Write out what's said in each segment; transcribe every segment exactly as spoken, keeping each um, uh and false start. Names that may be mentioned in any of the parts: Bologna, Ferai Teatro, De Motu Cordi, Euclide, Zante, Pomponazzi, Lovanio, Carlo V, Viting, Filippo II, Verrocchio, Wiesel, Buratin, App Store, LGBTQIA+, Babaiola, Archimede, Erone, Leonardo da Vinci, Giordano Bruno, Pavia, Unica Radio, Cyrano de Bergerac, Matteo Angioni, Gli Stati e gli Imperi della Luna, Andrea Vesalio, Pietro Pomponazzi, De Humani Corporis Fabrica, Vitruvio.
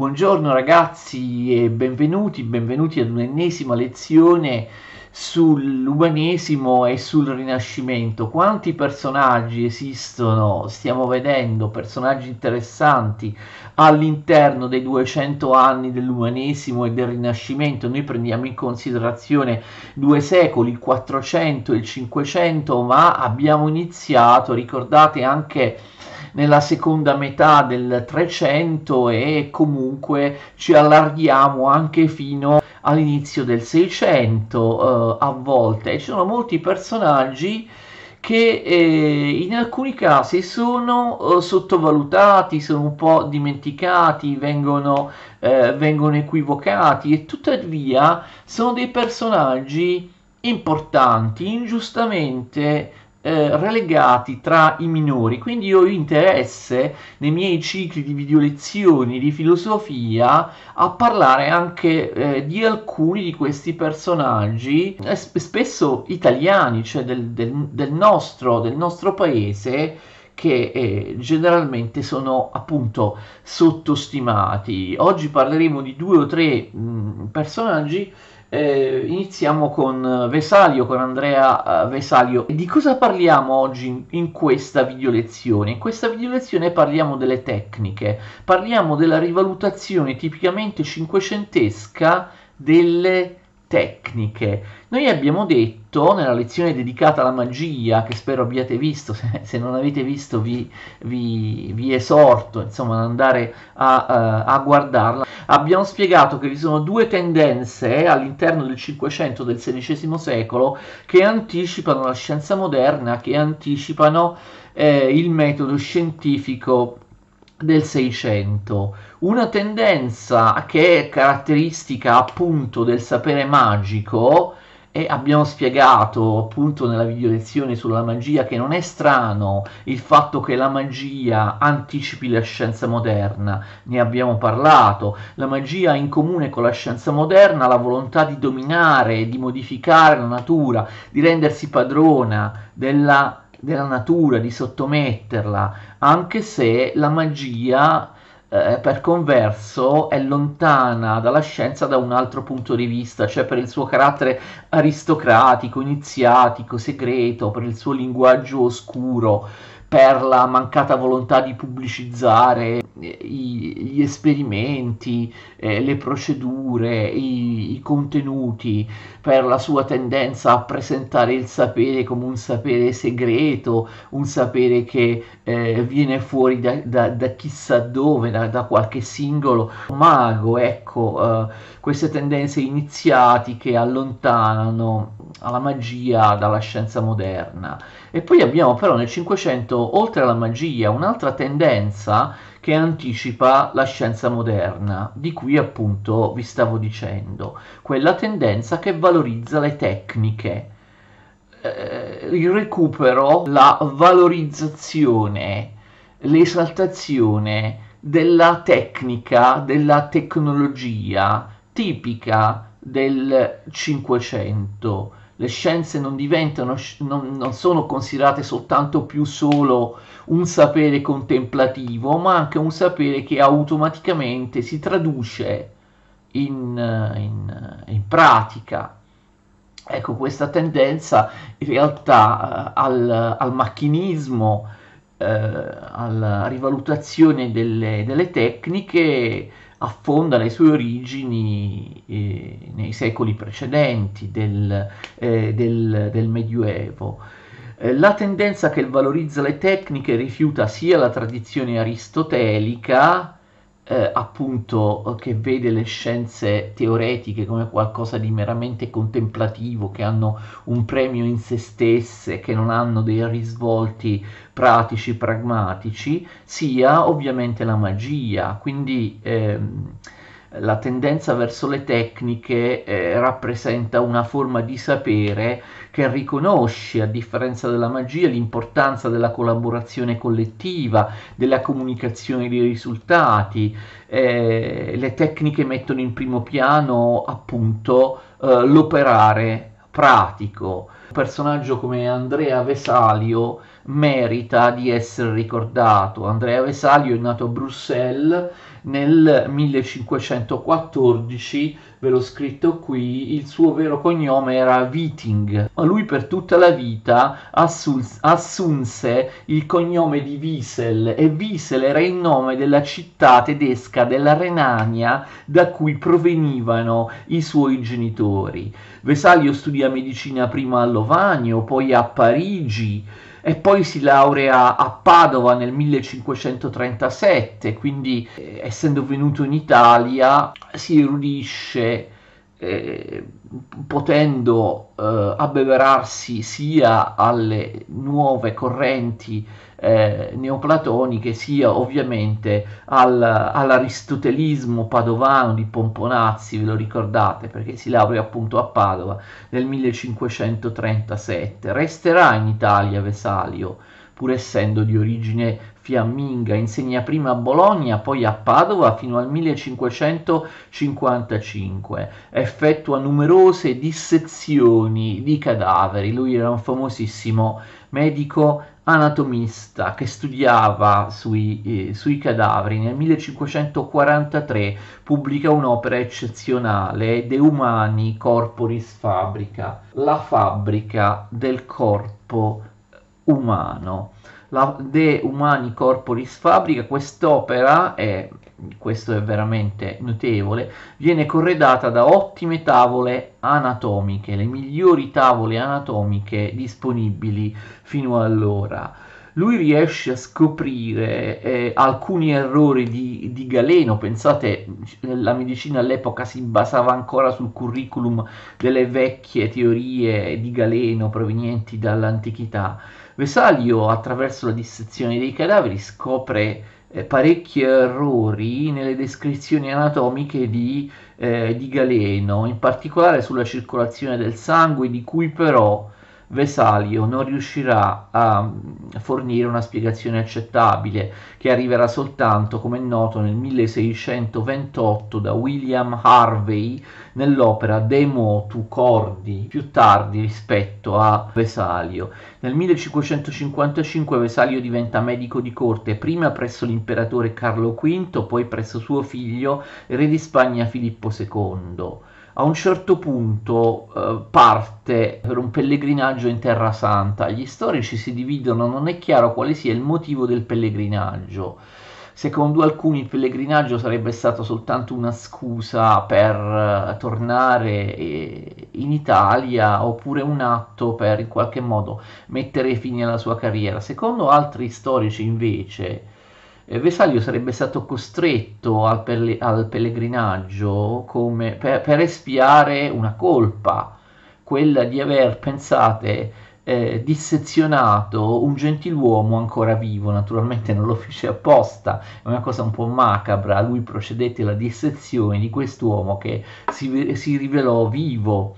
Buongiorno ragazzi e benvenuti, benvenuti ad un'ennesima lezione sull'umanesimo e sul Rinascimento. Quanti personaggi esistono, stiamo vedendo personaggi interessanti all'interno dei duecento anni dell'umanesimo e del Rinascimento. Noi prendiamo in considerazione due secoli, il quattrocento e il cinquecento, ma abbiamo iniziato, ricordate, anche nella seconda metà del trecento e comunque ci allarghiamo anche fino all'inizio del seicento eh, a volte. Ci sono molti personaggi che eh, in alcuni casi sono eh, sottovalutati, sono un po' dimenticati, vengono, eh, vengono equivocati e tuttavia sono dei personaggi importanti, ingiustamente Eh, relegati tra i minori. Quindi io ho interesse nei miei cicli di video lezioni di filosofia a parlare anche eh, di alcuni di questi personaggi eh, sp spesso italiani, cioè del, del, del, nostro, del nostro paese, che eh, generalmente sono appunto sottostimati. Oggi parleremo di due o tre mh, personaggi. Eh, iniziamo con Vesalio, con Andrea Vesalio. Di cosa parliamo oggi in, in questa video lezione? In questa video lezione parliamo delle tecniche, parliamo della rivalutazione tipicamente cinquecentesca delle tecniche. Noi abbiamo detto nella lezione dedicata alla magia, che spero abbiate visto, se, se non avete visto vi, vi, vi esorto insomma ad andare a, a guardarla. Abbiamo spiegato che vi sono due tendenze all'interno del Cinquecento, del sedicesimo secolo, che anticipano la scienza moderna, che anticipano eh, il metodo scientifico del Seicento. Una tendenza che è caratteristica appunto del sapere magico, e abbiamo spiegato appunto nella video lezione sulla magia che non è strano il fatto che la magia anticipi la scienza moderna, ne abbiamo parlato. La magia ha in comune con la scienza moderna la volontà di dominare, di modificare la natura, di rendersi padrona della, della natura, di sottometterla, anche se la magia Eh, per converso è lontana dalla scienza da un altro punto di vista, cioè per il suo carattere aristocratico, iniziatico, segreto, per il suo linguaggio oscuro, per la mancata volontà di pubblicizzare i, gli esperimenti, eh, le procedure, i, i contenuti, per la sua tendenza a presentare il sapere come un sapere segreto, un sapere che eh, viene fuori da, da, da chissà dove, da, da qualche singolo mago. Ecco, eh, queste tendenze iniziatiche allontanano la magia dalla scienza moderna. E poi abbiamo però nel Cinquecento, oltre alla magia, un'altra tendenza che anticipa la scienza moderna, di cui appunto vi stavo dicendo, quella tendenza che valorizza le tecniche, eh, il recupero, la valorizzazione, l'esaltazione della tecnica, della tecnologia tipica del Cinquecento. Le scienze non diventano, non, non sono considerate soltanto più solo un sapere contemplativo, ma anche un sapere che automaticamente si traduce in, in, in pratica. Ecco, questa tendenza in realtà al, al macchinismo, eh, alla rivalutazione delle, delle tecniche, affonda le sue origini eh, nei secoli precedenti del, eh, del, del Medioevo. Eh, la tendenza che valorizza le tecniche rifiuta sia la tradizione aristotelica, eh, appunto, che vede le scienze teoretiche come qualcosa di meramente contemplativo, che hanno un premio in se stesse, che non hanno dei risvolti pratici, pragmatici, sia ovviamente la magia. Quindi ehm, la tendenza verso le tecniche eh, rappresenta una forma di sapere che riconosce, a differenza della magia, l'importanza della collaborazione collettiva, della comunicazione dei risultati. Eh, le tecniche mettono in primo piano appunto eh, l'operare pratico. Un personaggio come Andrea Vesalio merita di essere ricordato. Andrea Vesalio è nato a Bruxelles nel millecinquecentoquattordici, ve l'ho scritto qui, il suo vero cognome era Viting, ma lui per tutta la vita assunse il cognome di Wiesel, e Wiesel era il nome della città tedesca della Renania da cui provenivano i suoi genitori. Vesalio studia medicina prima a Lovanio, poi a Parigi, e poi si laurea a Padova nel millecinquecentotrentasette, quindi eh, essendo venuto in Italia si erudisce eh, potendo eh, abbeverarsi sia alle nuove correnti eh, neoplatoniche sia ovviamente al, all'aristotelismo padovano di Pomponazzi, ve lo ricordate, perché si laurea appunto a Padova nel millecinquecentotrentasette. Resterà in Italia Vesalio, pur essendo di origine fiamminga, insegna prima a Bologna, poi a Padova fino al millecinquecentocinquantacinque, effettua numerose dissezioni di cadaveri. Lui era un famosissimo medico anatomista che studiava sui, eh, sui cadaveri. Nel millecinquecentoquarantatré pubblica un'opera eccezionale, De Humani Corporis Fabrica, la fabbrica del corpo umano. La De Humani Corporis Fabrica, quest'opera, è, questo è veramente notevole, viene corredata da ottime tavole anatomiche, le migliori tavole anatomiche disponibili fino allora. Lui riesce a scoprire eh, alcuni errori di, di Galeno. Pensate, la medicina all'epoca si basava ancora sul curriculum delle vecchie teorie di Galeno provenienti dall'antichità. Vesalio, attraverso la dissezione dei cadaveri, scopre eh, parecchi errori nelle descrizioni anatomiche di, eh, di Galeno, in particolare sulla circolazione del sangue, di cui però Vesalio non riuscirà a fornire una spiegazione accettabile, che arriverà soltanto, come è noto, nel milleseicentoventotto da William Harvey nell'opera De Motu Cordi, più tardi rispetto a Vesalio. Nel millecinquecentocinquantacinque Vesalio diventa medico di corte, prima presso l'imperatore Carlo quinto, poi presso suo figlio, re di Spagna Filippo secondo. A un certo punto eh, parte per un pellegrinaggio in Terra Santa. Gli storici si dividono, non è chiaro quale sia il motivo del pellegrinaggio. Secondo alcuni il pellegrinaggio sarebbe stato soltanto una scusa per eh, tornare eh, in Italia, oppure un atto per in qualche modo mettere fine alla sua carriera. Secondo altri storici invece Vesalio sarebbe stato costretto al, perle- al pellegrinaggio come per, per espiare una colpa, quella di aver, pensate, eh, dissezionato un gentiluomo ancora vivo. Naturalmente non lo fece apposta, è una cosa un po' macabra. Lui procedette alla dissezione di quest'uomo che si, si rivelò vivo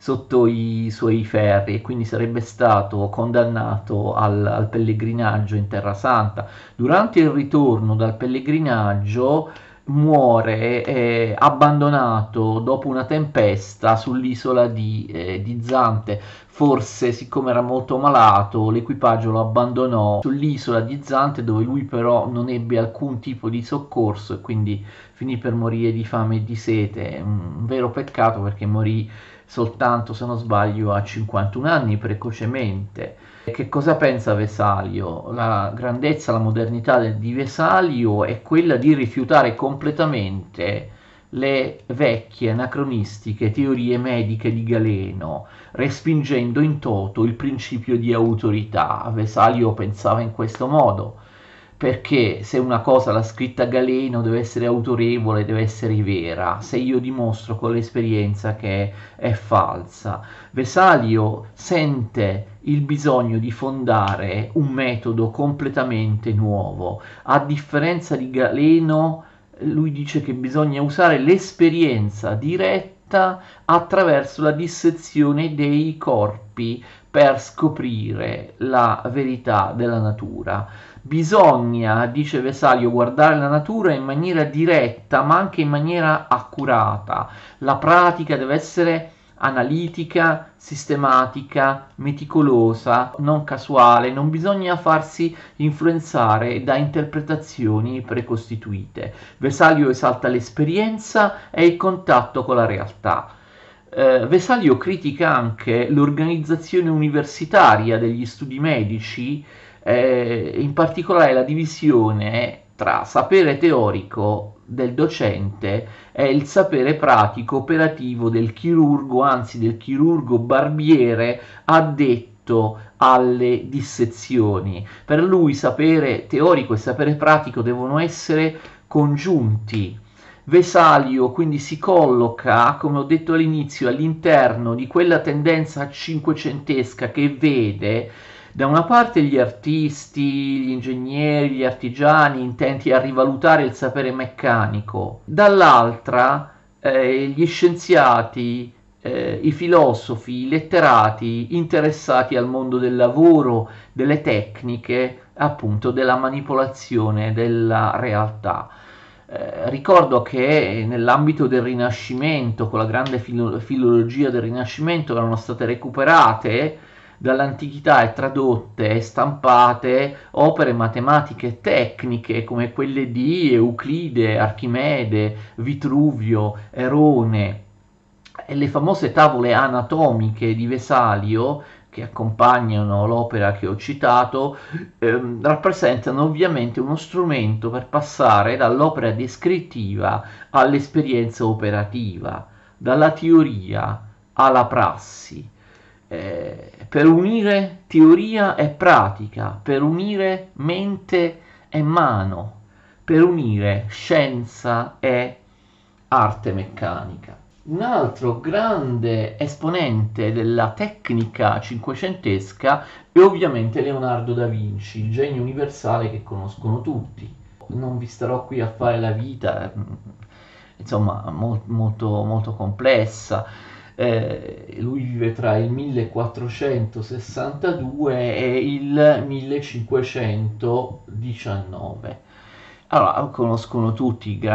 sotto i suoi ferri, e quindi sarebbe stato condannato al, al pellegrinaggio in Terra Santa. Durante il ritorno dal pellegrinaggio muore eh, abbandonato dopo una tempesta sull'isola di, eh, di Zante. Forse, siccome era molto malato, l'equipaggio lo abbandonò sull'isola di Zante, dove lui però non ebbe alcun tipo di soccorso e quindi finì per morire di fame e di sete. Un vero peccato, perché morì soltanto, se non sbaglio, a cinquantuno anni, precocemente. Che cosa pensa Vesalio? La grandezza, la modernità di Vesalio è quella di rifiutare completamente le vecchie anacronistiche teorie mediche di Galeno, respingendo in toto il principio di autorità. Vesalio pensava in questo modo, perché se una cosa l'ha scritta Galeno deve essere autorevole, deve essere vera, se io dimostro con l'esperienza che è falsa. Vesalio sente il bisogno di fondare un metodo completamente nuovo. A differenza di Galeno, lui dice che bisogna usare l'esperienza diretta attraverso la dissezione dei corpi per scoprire la verità della natura. Bisogna, dice Vesalio, guardare la natura in maniera diretta ma anche in maniera accurata. La pratica deve essere analitica, sistematica, meticolosa, non casuale, non bisogna farsi influenzare da interpretazioni precostituite. Vesalio esalta l'esperienza e il contatto con la realtà. Eh, Vesalio critica anche l'organizzazione universitaria degli studi medici, eh, in particolare la divisione tra sapere teorico del docente e il sapere pratico operativo del chirurgo, anzi del chirurgo barbiere addetto alle dissezioni. Per lui sapere teorico e sapere pratico devono essere congiunti. Vesalio quindi si colloca, come ho detto all'inizio, all'interno di quella tendenza cinquecentesca che vede da una parte gli artisti, gli ingegneri, gli artigiani intenti a rivalutare il sapere meccanico, dall'altra eh, gli scienziati, eh, i filosofi, i letterati interessati al mondo del lavoro, delle tecniche, appunto della manipolazione della realtà. Eh, ricordo che nell'ambito del Rinascimento, con la grande filo- filologia del Rinascimento, erano state recuperate dall'antichità e tradotte e stampate opere matematiche e tecniche come quelle di Euclide, Archimede, Vitruvio, Erone e le famose tavole anatomiche di Vesalio che accompagnano l'opera che ho citato, ehm, rappresentano ovviamente uno strumento per passare dall'opera descrittiva all'esperienza operativa, dalla teoria alla prassi. Eh, per unire teoria e pratica, per unire mente e mano, per unire scienza e arte meccanica. Un altro grande esponente della tecnica cinquecentesca è ovviamente Leonardo da Vinci, il genio universale che conoscono tutti. Non vi starò qui a fare la vita, insomma, mo- molto, molto complessa. Eh, lui vive tra il millequattrocentosessantadue e il millecinquecentodiciannove. Allora, conoscono tutti eh,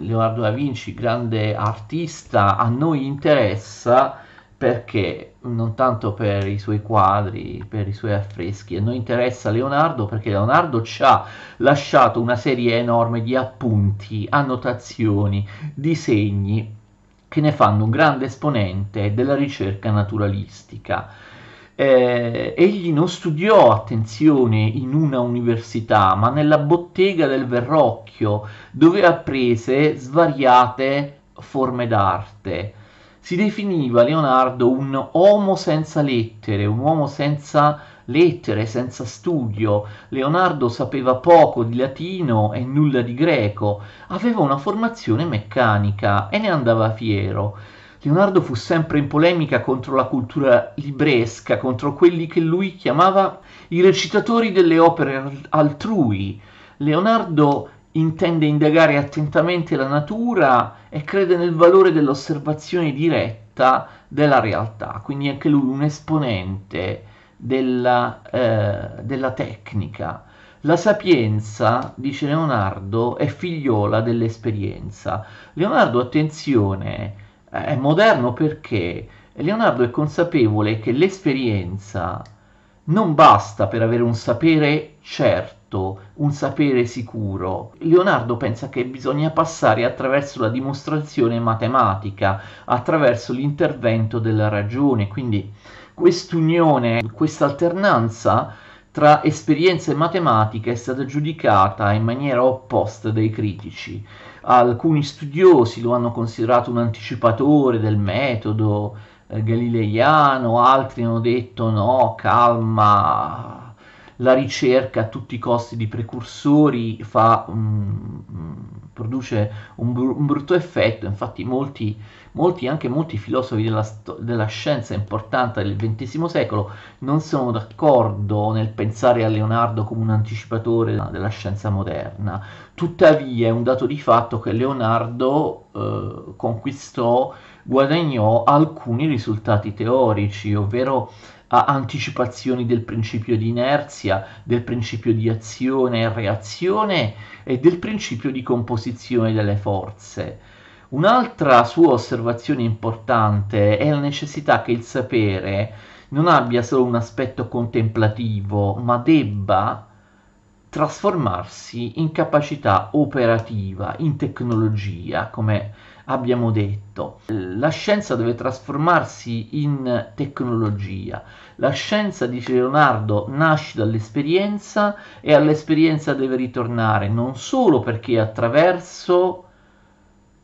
Leonardo da Vinci, grande artista. A noi interessa perché, non tanto per i suoi quadri, per i suoi affreschi, a noi interessa Leonardo perché Leonardo ci ha lasciato una serie enorme di appunti, annotazioni, disegni, che ne fanno un grande esponente della ricerca naturalistica. Eh, egli non studiò, attenzione, in una università, ma nella bottega del Verrocchio, dove apprese svariate forme d'arte. Si definiva Leonardo un uomo senza lettere, un uomo senza lettere, senza studio. Leonardo sapeva poco di latino e nulla di greco, aveva una formazione meccanica e ne andava fiero. Leonardo fu sempre in polemica contro la cultura libresca, contro quelli che lui chiamava i recitatori delle opere altrui. Leonardo intende indagare attentamente la natura e crede nel valore dell'osservazione diretta della realtà, quindi anche lui un esponente della, eh, della tecnica. La sapienza, dice Leonardo, è figliola dell'esperienza. Leonardo, attenzione, è moderno perché Leonardo è consapevole che l'esperienza non basta per avere un sapere certo, un sapere sicuro. Leonardo pensa che bisogna passare attraverso la dimostrazione matematica, attraverso l'intervento della ragione, quindi quest'unione, questa alternanza tra esperienza e matematica è stata giudicata in maniera opposta dai critici. Alcuni studiosi lo hanno considerato un anticipatore del metodo eh, galileiano, altri hanno detto no, calma, la ricerca a tutti i costi di precursori fa, mm, produce un, br- un brutto effetto. Infatti molti Molti, anche molti filosofi della, della scienza importante del ventesimo secolo non sono d'accordo nel pensare a Leonardo come un anticipatore della scienza moderna. Tuttavia è un dato di fatto che Leonardo eh, conquistò, guadagnò alcuni risultati teorici, ovvero a anticipazioni del principio di inerzia, del principio di azione e reazione e del principio di composizione delle forze. Un'altra sua osservazione importante è la necessità che il sapere non abbia solo un aspetto contemplativo, ma debba trasformarsi in capacità operativa, in tecnologia, come abbiamo detto. La scienza deve trasformarsi in tecnologia. La scienza, dice Leonardo, nasce dall'esperienza e all'esperienza deve ritornare, non solo perché attraverso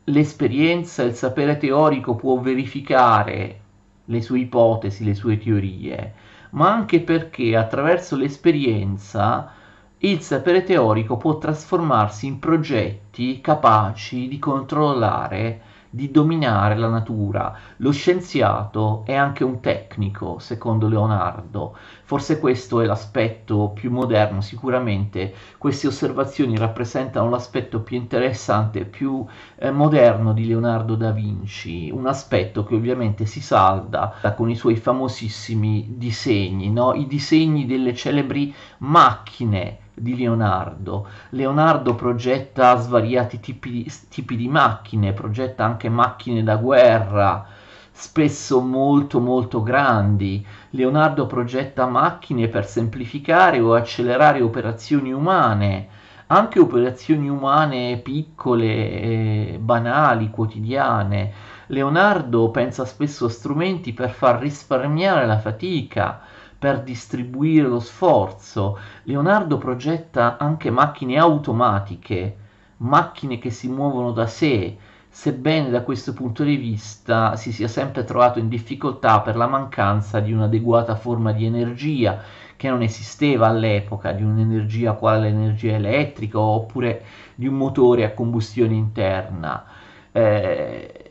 l'esperienza il sapere teorico può verificare le sue ipotesi, le sue teorie, ma anche perché attraverso l'esperienza il sapere teorico può trasformarsi in progetti capaci di controllare, di dominare la natura. Lo scienziato è anche un tecnico, secondo Leonardo. Forse questo è l'aspetto più moderno, sicuramente queste osservazioni rappresentano l'aspetto più interessante, più eh, moderno di Leonardo da Vinci, un aspetto che ovviamente si salda con i suoi famosissimi disegni, no? I disegni delle celebri macchine di Leonardo. Leonardo progetta svariati tipi di, tipi di macchine, progetta anche macchine da guerra, spesso molto molto grandi. Leonardo progetta macchine per semplificare o accelerare operazioni umane, anche operazioni umane piccole, eh, banali, quotidiane. Leonardo pensa spesso a strumenti per far risparmiare la fatica, per distribuire lo sforzo. Leonardo progetta anche macchine automatiche, macchine che si muovono da sé, sebbene da questo punto di vista si sia sempre trovato in difficoltà per la mancanza di un'adeguata forma di energia che non esisteva all'epoca, di un'energia quale l'energia elettrica oppure di un motore a combustione interna. Eh,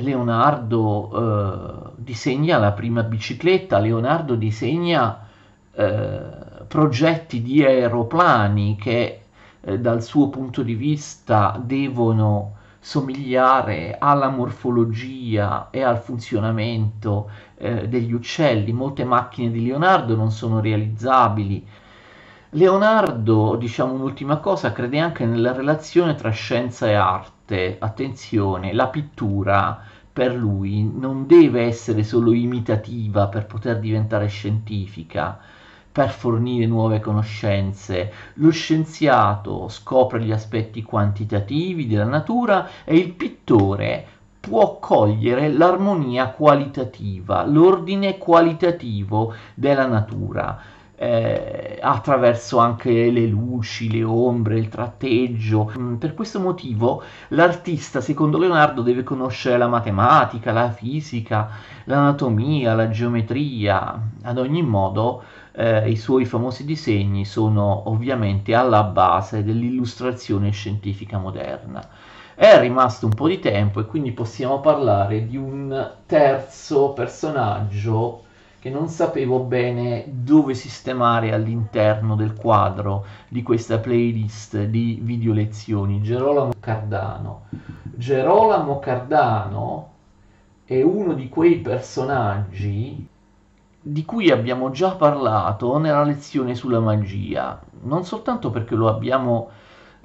Leonardo eh, disegna la prima bicicletta, Leonardo disegna eh, progetti di aeroplani che eh, dal suo punto di vista devono somigliare alla morfologia e al funzionamento eh, degli uccelli. Molte macchine di Leonardo non sono realizzabili. Leonardo, diciamo un'ultima cosa, crede anche nella relazione tra scienza e arte. Attenzione, la pittura per lui non deve essere solo imitativa per poter diventare scientifica, per fornire nuove conoscenze. Lo scienziato scopre gli aspetti quantitativi della natura e il pittore può cogliere l'armonia qualitativa, l'ordine qualitativo della natura. Eh, attraverso anche le luci, le ombre, il tratteggio. Per questo motivo l'artista, secondo Leonardo, deve conoscere la matematica, la fisica, l'anatomia, la geometria. Ad ogni modo eh, i suoi famosi disegni sono ovviamente alla base dell'illustrazione scientifica moderna. È rimasto un po' di tempo e quindi possiamo parlare di un terzo personaggio che non sapevo bene dove sistemare all'interno del quadro di questa playlist di video lezioni, Gerolamo Cardano. Gerolamo Cardano è uno di quei personaggi di cui abbiamo già parlato nella lezione sulla magia, non soltanto perché lo abbiamo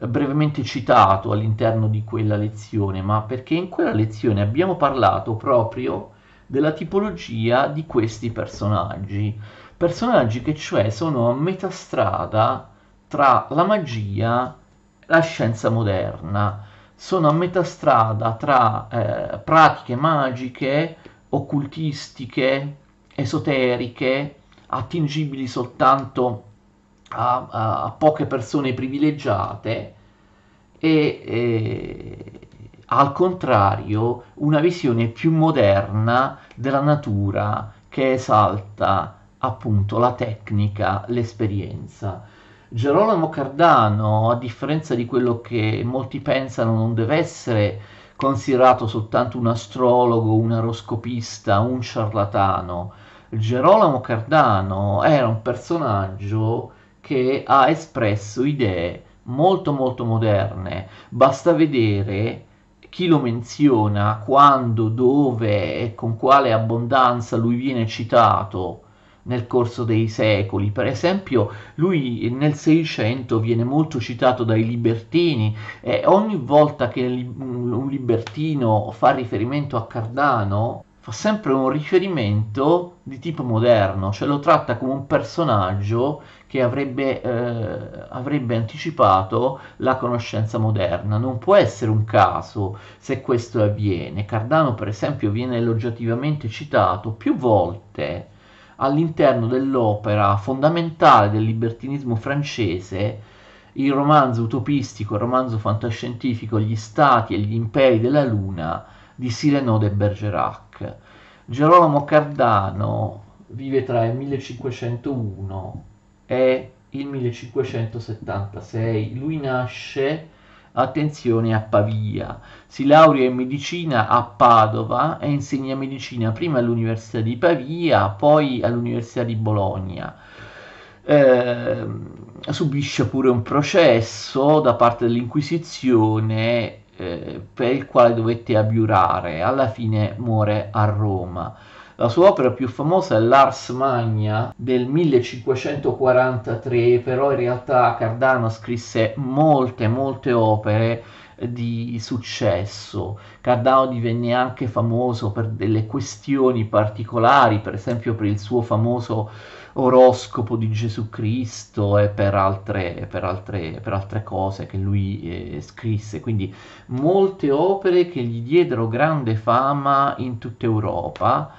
brevemente citato all'interno di quella lezione, ma perché in quella lezione abbiamo parlato proprio della tipologia di questi personaggi, personaggi che cioè sono a metà strada tra la magia e la scienza moderna, sono a metà strada tra eh, pratiche magiche, occultistiche, esoteriche, attingibili soltanto a, a, a poche persone privilegiate e, e al contrario, una visione più moderna della natura che esalta appunto la tecnica, l'esperienza. Gerolamo Cardano, a differenza di quello che molti pensano, non deve essere considerato soltanto un astrologo, un oroscopista, un ciarlatano. Gerolamo Cardano era un personaggio che ha espresso idee molto molto moderne. Basta vedere chi lo menziona, quando, dove e con quale abbondanza lui viene citato nel corso dei secoli. Per esempio lui nel Seicento viene molto citato dai libertini e ogni volta che un libertino fa riferimento a Cardano fa sempre un riferimento di tipo moderno, cioè lo tratta come un personaggio che avrebbe, eh, avrebbe anticipato la conoscenza moderna. Non può essere un caso se questo avviene. Cardano, per esempio, viene elogiativamente citato più volte all'interno dell'opera fondamentale del libertinismo francese, il romanzo utopistico, il romanzo fantascientifico Gli Stati e gli Imperi della Luna di Cyrano de Bergerac. Gerolamo Cardano vive tra il millecinquecentouno e il millecinquecentosettantasei. Lui nasce, attenzione, a Pavia, si laurea in medicina a Padova e insegna medicina prima all'Università di Pavia, poi all'Università di Bologna. Eh, subisce pure un processo da parte dell'Inquisizione per il quale dovette abiurare. Alla fine muore a Roma. La sua opera più famosa è l'Ars Magna del millecinquecentoquarantatré, però in realtà Cardano scrisse molte molte opere di successo. Cardano divenne anche famoso per delle questioni particolari, per esempio per il suo famoso oroscopo di Gesù Cristo e per altre, per altre, per altre cose che lui eh, scrisse. Quindi molte opere che gli diedero grande fama in tutta Europa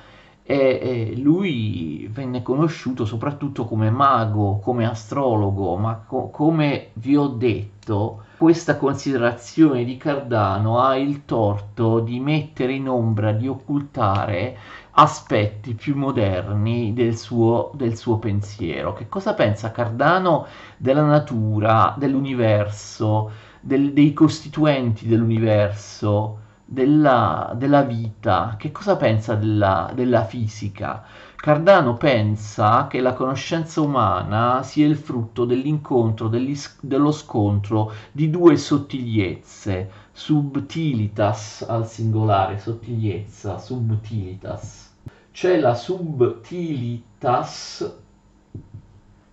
e, e lui venne conosciuto soprattutto come mago, come astrologo, ma co- come vi ho detto, questa considerazione di Cardano ha il torto di mettere in ombra, di occultare aspetti più moderni del suo, del suo pensiero. Che cosa pensa Cardano della natura, dell'universo, del, dei costituenti dell'universo, della, della vita? Che cosa pensa della, della fisica? Cardano pensa che la conoscenza umana sia il frutto dell'incontro, dello scontro di due sottigliezze, subtilitas al singolare, sottigliezza, subtilitas. C'è la subtilitas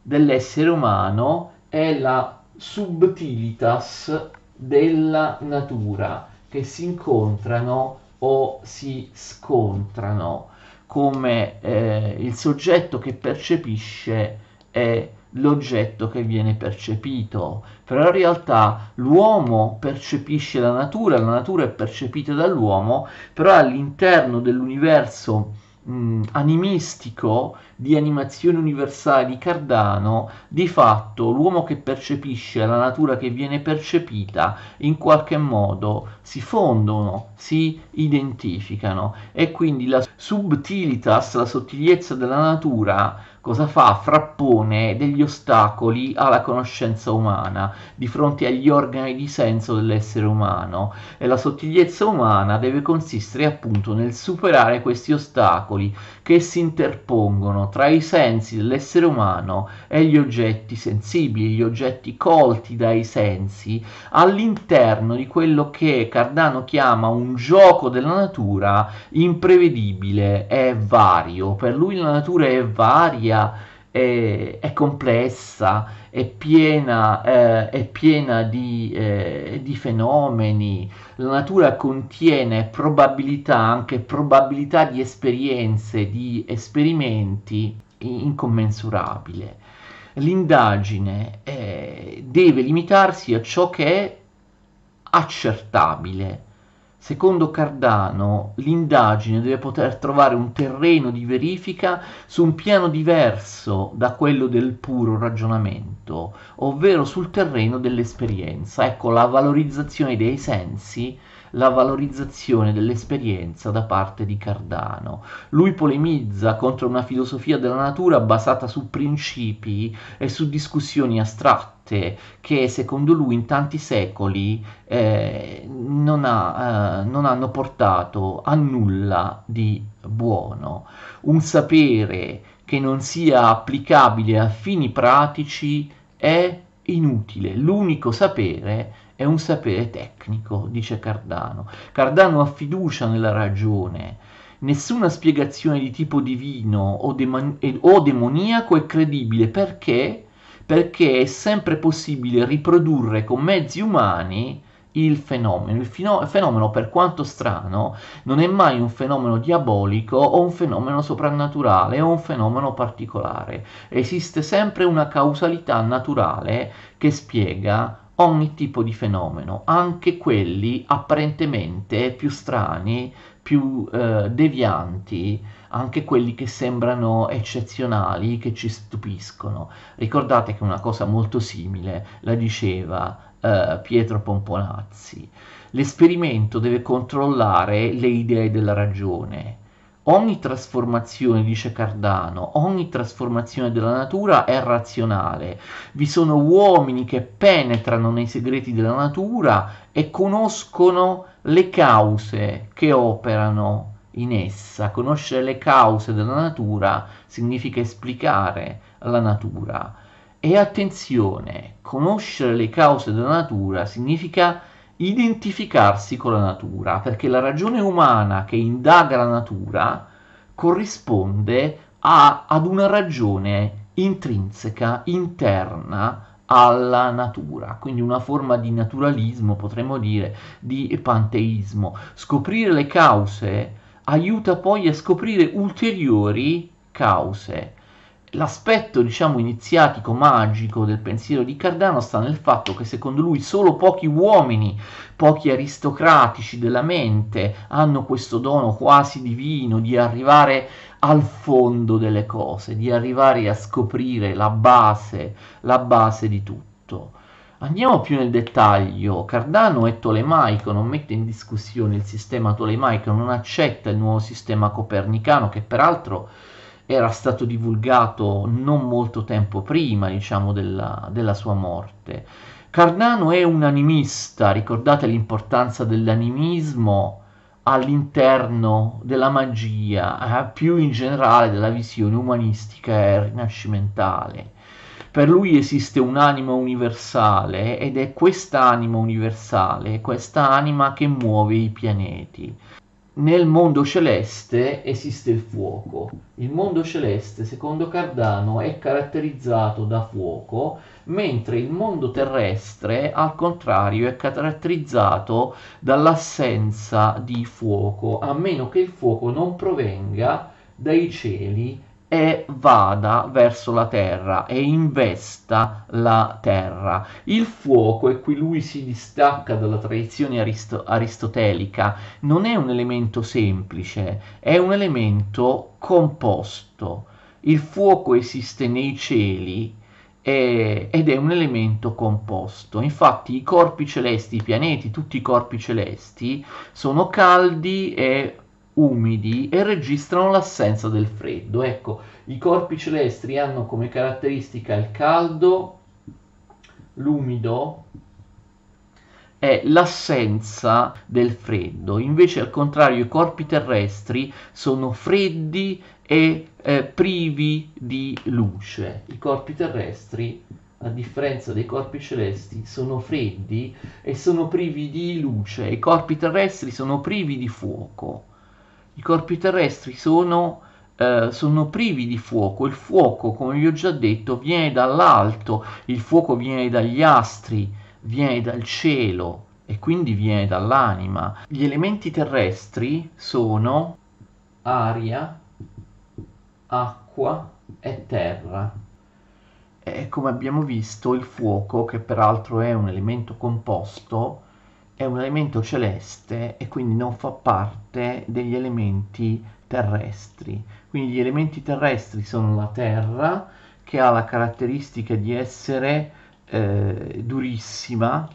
dell'essere umano e la subtilitas della natura che si incontrano o si scontrano, come eh, il soggetto che percepisce è l'oggetto che viene percepito. Però in realtà l'uomo percepisce la natura, la natura è percepita dall'uomo, però all'interno dell'universo mh, animistico, di animazione universale di Cardano, di fatto l'uomo che percepisce la natura che viene percepita in qualche modo si fondono, si identificano, e quindi la subtilitas, la sottigliezza della natura, cosa fa? Frappone degli ostacoli alla conoscenza umana di fronte agli organi di senso dell'essere umano, e la sottigliezza umana deve consistere appunto nel superare questi ostacoli che si interpongono tra i sensi dell'essere umano e gli oggetti sensibili, gli oggetti colti dai sensi, all'interno di quello che Cardano chiama un gioco della natura imprevedibile e vario. Per lui la natura è varia, È, è complessa, è piena, eh, è piena di, eh, di fenomeni. La natura contiene probabilità, anche probabilità di esperienze, di esperimenti incommensurabile. L'indagine eh, deve limitarsi a ciò che è accertabile. Secondo Cardano, l'indagine deve poter trovare un terreno di verifica su un piano diverso da quello del puro ragionamento, ovvero sul terreno dell'esperienza. Ecco, la valorizzazione dei sensi, la valorizzazione dell'esperienza da parte di Cardano. Lui polemizza contro una filosofia della natura basata su principi e su discussioni astratte che secondo lui in tanti secoli eh, non, ha, eh, non hanno portato a nulla di buono. Un sapere che non sia applicabile a fini pratici è inutile. L'unico sapere è un sapere tecnico, dice Cardano. Cardano ha fiducia nella ragione, Nessuna spiegazione di tipo divino o, demon- o demoniaco è credibile perché, perché è sempre possibile riprodurre con mezzi umani il fenomeno. Il fino- fenomeno, per quanto strano, non è mai un fenomeno diabolico o un fenomeno soprannaturale o un fenomeno particolare. Esiste sempre una causalità naturale che spiega ogni tipo di fenomeno, anche quelli apparentemente più strani, più eh, devianti, anche quelli che sembrano eccezionali, che ci stupiscono. Ricordate che una cosa molto simile la diceva eh, Pietro Pomponazzi. L'esperimento deve controllare le idee della ragione. Ogni trasformazione, dice Cardano, ogni trasformazione della natura è razionale. Vi sono uomini che penetrano nei segreti della natura e conoscono le cause che operano in essa. Conoscere le cause della natura significa esplicare la natura. E attenzione, conoscere le cause della natura significa identificarsi con la natura, perché la ragione umana che indaga la natura corrisponde a, ad una ragione intrinseca, interna alla natura, quindi una forma di naturalismo, potremmo dire, di panteismo. Scoprire le cause aiuta poi a scoprire ulteriori cause. L'aspetto, diciamo, iniziatico, magico del pensiero di Cardano sta nel fatto che secondo lui solo pochi uomini, pochi aristocratici della mente hanno questo dono quasi divino di arrivare al fondo delle cose, di arrivare a scoprire la base, la base di tutto. Andiamo più nel dettaglio. Cardano è tolemaico, non mette in discussione il sistema tolemaico, non accetta il nuovo sistema copernicano che peraltro era stato divulgato non molto tempo prima, diciamo, della, della sua morte. Cardano è un animista, ricordate l'importanza dell'animismo all'interno della magia, eh, più in generale della visione umanistica e rinascimentale. Per lui esiste un'anima universale ed è quest'anima universale, questa anima che muove i pianeti. Nel mondo celeste esiste il fuoco. Il mondo celeste, secondo Cardano, è caratterizzato da fuoco, mentre il mondo terrestre, al contrario, è caratterizzato dall'assenza di fuoco, a meno che il fuoco non provenga dai cieli e vada verso la terra e investa la terra. Il fuoco, e qui lui si distacca dalla tradizione arist- aristotelica, non è un elemento semplice, è un elemento composto. Il fuoco esiste nei cieli e, ed è un elemento composto. Infatti i corpi celesti, i pianeti, tutti i corpi celesti sono caldi e umidi e registrano l'assenza del freddo. Ecco, i corpi celesti hanno come caratteristica il caldo, l'umido e l'assenza del freddo. Invece, al contrario, i corpi terrestri sono freddi e eh, privi di luce. I corpi terrestri, a differenza dei corpi celesti, sono freddi e sono privi di luce. I corpi terrestri sono privi di fuoco. I corpi terrestri sono, eh, sono privi di fuoco. Il fuoco, come vi ho già detto, viene dall'alto, il fuoco viene dagli astri, viene dal cielo e quindi viene dall'anima. Gli elementi terrestri sono aria, acqua e terra. E come abbiamo visto, il fuoco, che peraltro è un elemento composto, è un elemento celeste e quindi non fa parte degli elementi terrestri. Quindi gli elementi terrestri sono la terra, che ha la caratteristica di essere eh, durissima,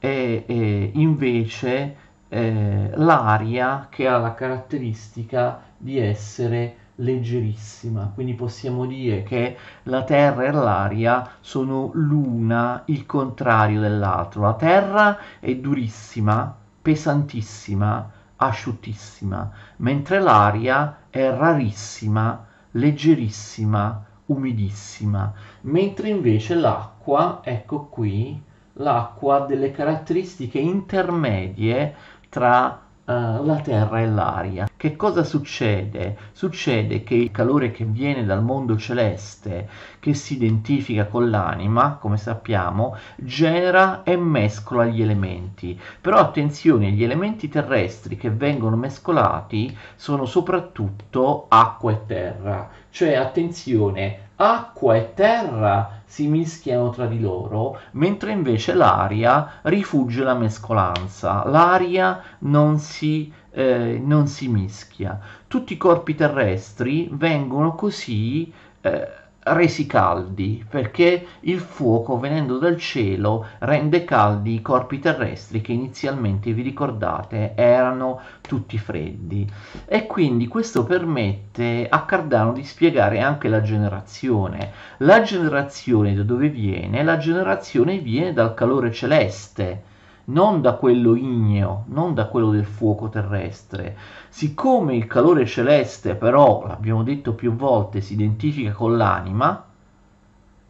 e, e invece eh, l'aria, che ha la caratteristica di essere leggerissima. Quindi possiamo dire che la terra e l'aria sono l'una il contrario dell'altro. La terra è durissima, pesantissima, asciuttissima, mentre l'aria è rarissima, leggerissima, umidissima, mentre invece l'acqua, ecco qui, l'acqua ha delle caratteristiche intermedie tra uh, la terra e l'aria. Che cosa succede? Succede che il calore che viene dal mondo celeste, che si identifica con l'anima, come sappiamo, genera e mescola gli elementi. Però attenzione, gli elementi terrestri che vengono mescolati sono soprattutto acqua e terra. Cioè, attenzione, acqua e terra si mischiano tra di loro, mentre invece l'aria rifugge la mescolanza. L'aria non si, eh, non si mischia. Tutti i corpi terrestri vengono così eh, resi caldi, perché il fuoco venendo dal cielo rende caldi i corpi terrestri che inizialmente, vi ricordate, erano tutti freddi. E quindi questo permette a Cardano di spiegare anche la generazione. La generazione da dove viene? La generazione viene dal calore celeste, non da quello igneo, non da quello del fuoco terrestre. Siccome il calore celeste, però, l'abbiamo detto più volte, si identifica con l'anima,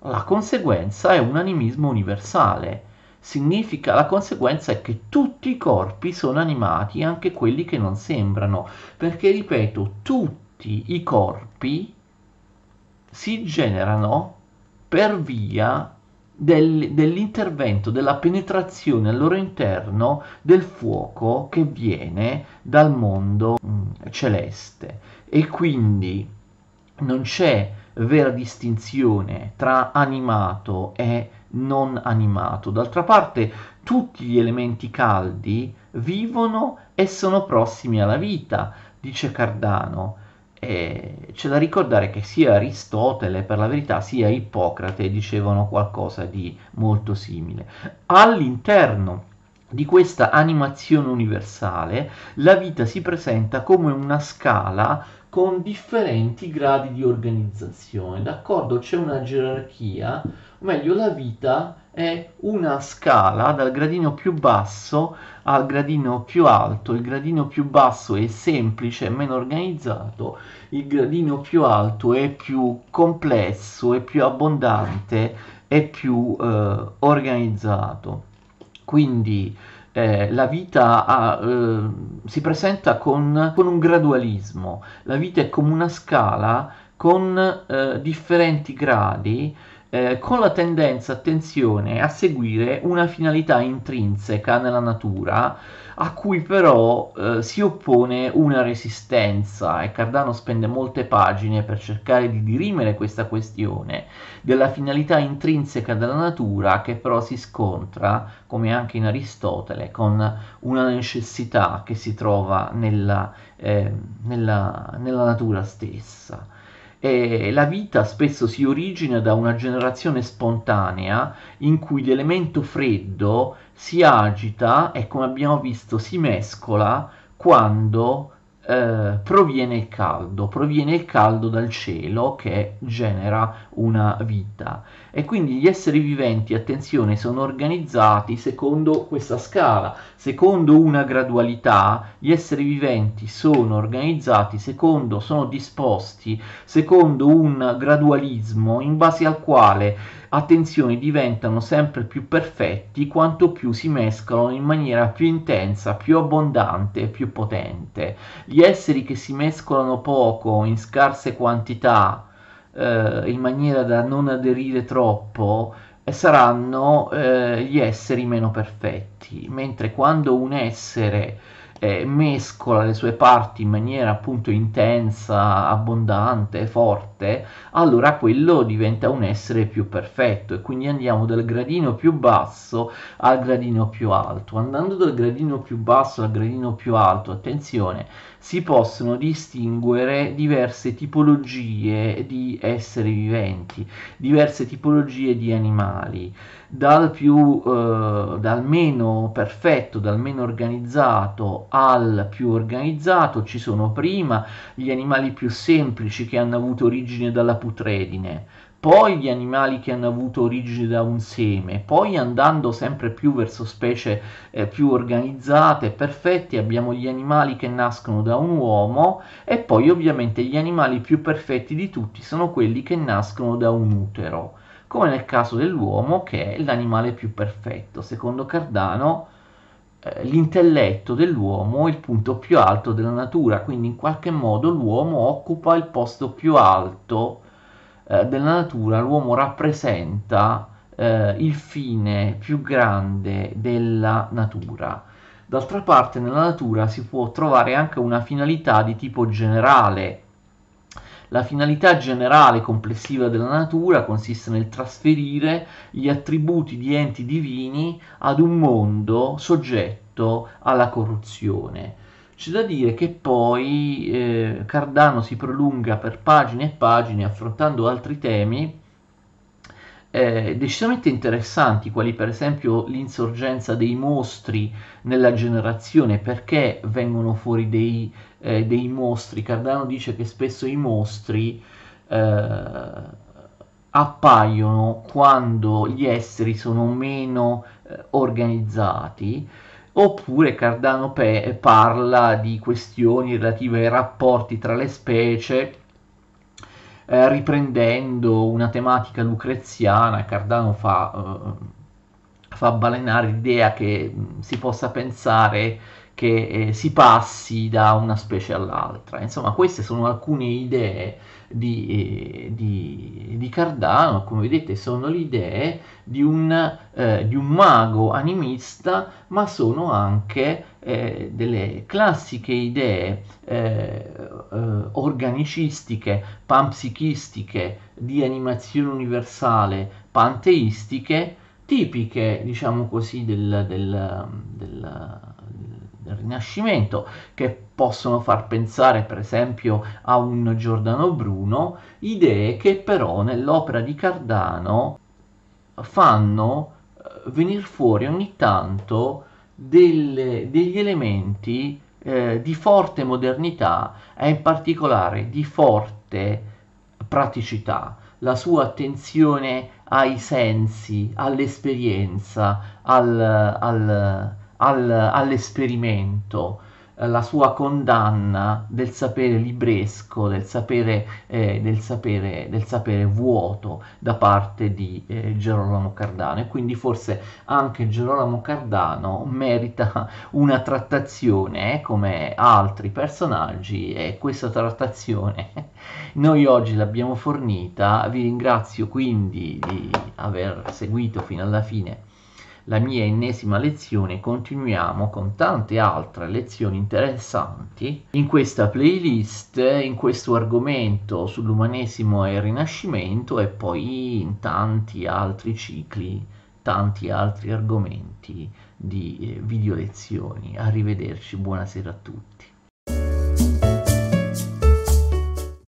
la conseguenza è un animismo universale. Significa, la conseguenza è che tutti i corpi sono animati, anche quelli che non sembrano, perché, ripeto, tutti i corpi si generano per via dell'intervento, della penetrazione al loro interno del fuoco che viene dal mondo celeste. E quindi non c'è vera distinzione tra animato e non animato. D'altra parte, tutti gli elementi caldi vivono e sono prossimi alla vita, dice Cardano. E c'è da ricordare che sia Aristotele, per la verità, sia Ippocrate dicevano qualcosa di molto simile. All'interno di questa animazione universale la vita si presenta come una scala con differenti gradi di organizzazione, d'accordo? C'è una gerarchia, o meglio, la vita è una scala dal gradino più basso al gradino più alto. Il gradino più basso è semplice, è meno organizzato, il gradino più alto è più complesso, è più abbondante, è più eh, organizzato. Quindi Eh, la vita ha, eh, si presenta con, con un gradualismo. La vita è come una scala con eh, differenti gradi, eh, con la tendenza, attenzione, a seguire una finalità intrinseca nella natura, a cui però eh, si oppone una resistenza, e Cardano spende molte pagine per cercare di dirimere questa questione della finalità intrinseca della natura, che però si scontra, come anche in Aristotele, con una necessità che si trova nella, eh, nella, nella natura stessa. E la vita spesso si origina da una generazione spontanea in cui l'elemento freddo si agita e, come abbiamo visto, si mescola quando eh, proviene il caldo, proviene il caldo dal cielo che genera una vita. E quindi gli esseri viventi, attenzione, sono organizzati secondo questa scala, secondo una gradualità. Gli esseri viventi sono organizzati secondo, sono disposti secondo un gradualismo in base al quale, attenzione, diventano sempre più perfetti quanto più si mescolano in maniera più intensa, più abbondante, più potente. Gli esseri che si mescolano poco, in scarse quantità, in maniera da non aderire troppo, saranno eh, gli esseri meno perfetti, mentre quando un essere eh, mescola le sue parti in maniera appunto intensa, abbondante, forte, allora quello diventa un essere più perfetto. E quindi andiamo dal gradino più basso al gradino più alto. Andando dal gradino più basso al gradino più alto, attenzione, si possono distinguere diverse tipologie di esseri viventi, diverse tipologie di animali, dal più eh, dal meno perfetto, dal meno organizzato al più organizzato. Ci sono prima gli animali più semplici che hanno avuto origine dalla putredine, poi gli animali che hanno avuto origine da un seme, poi andando sempre più verso specie eh, più organizzate, perfette, abbiamo gli animali che nascono da un uomo, e poi ovviamente gli animali più perfetti di tutti sono quelli che nascono da un utero, come nel caso dell'uomo, che è l'animale più perfetto. Secondo Cardano eh, l'intelletto dell'uomo è il punto più alto della natura, quindi in qualche modo l'uomo occupa il posto più alto eh, della natura, l'uomo rappresenta eh, il fine più grande della natura. D'altra parte nella natura si può trovare anche una finalità di tipo generale. La finalità generale complessiva della natura consiste nel trasferire gli attributi di enti divini ad un mondo soggetto alla corruzione. C'è da dire che poi eh, Cardano si prolunga per pagine e pagine affrontando altri temi Eh, decisamente interessanti, quali per esempio l'insorgenza dei mostri nella generazione, perché vengono fuori dei, eh, dei mostri. Cardano dice che spesso i mostri eh, appaiono quando gli esseri sono meno eh, organizzati, oppure Cardano pe- parla di questioni relative ai rapporti tra le specie. Eh, riprendendo una tematica lucreziana, Cardano fa, eh, fa balenare l'idea che mh, si possa pensare che eh, si passi da una specie all'altra. Insomma, queste sono alcune idee di, eh, di, di Cardano. Come vedete, sono le idee di un, eh, di un mago animista, ma sono anche Eh, delle classiche idee eh, eh, organicistiche, panpsichistiche, di animazione universale, panteistiche, tipiche, diciamo così, del, del, del, del Rinascimento, che possono far pensare per esempio a un Giordano Bruno, idee che però nell'opera di Cardano fanno venir fuori ogni tanto Del, degli elementi eh, di forte modernità e in particolare di forte praticità. La sua attenzione ai sensi, all'esperienza, al, al, al, all'esperimento, la sua condanna del sapere libresco, del sapere, eh, del sapere, del sapere vuoto da parte di eh, Gerolamo Cardano, e quindi forse anche Gerolamo Cardano merita una trattazione eh, come altri personaggi, e questa trattazione noi oggi l'abbiamo fornita. Vi ringrazio quindi di aver seguito fino alla fine la mia ennesima lezione. Continuiamo con tante altre lezioni interessanti in questa playlist, in questo argomento sull'umanesimo e il Rinascimento, e poi in tanti altri cicli, tanti altri argomenti di eh, video lezioni. Arrivederci, buonasera a tutti.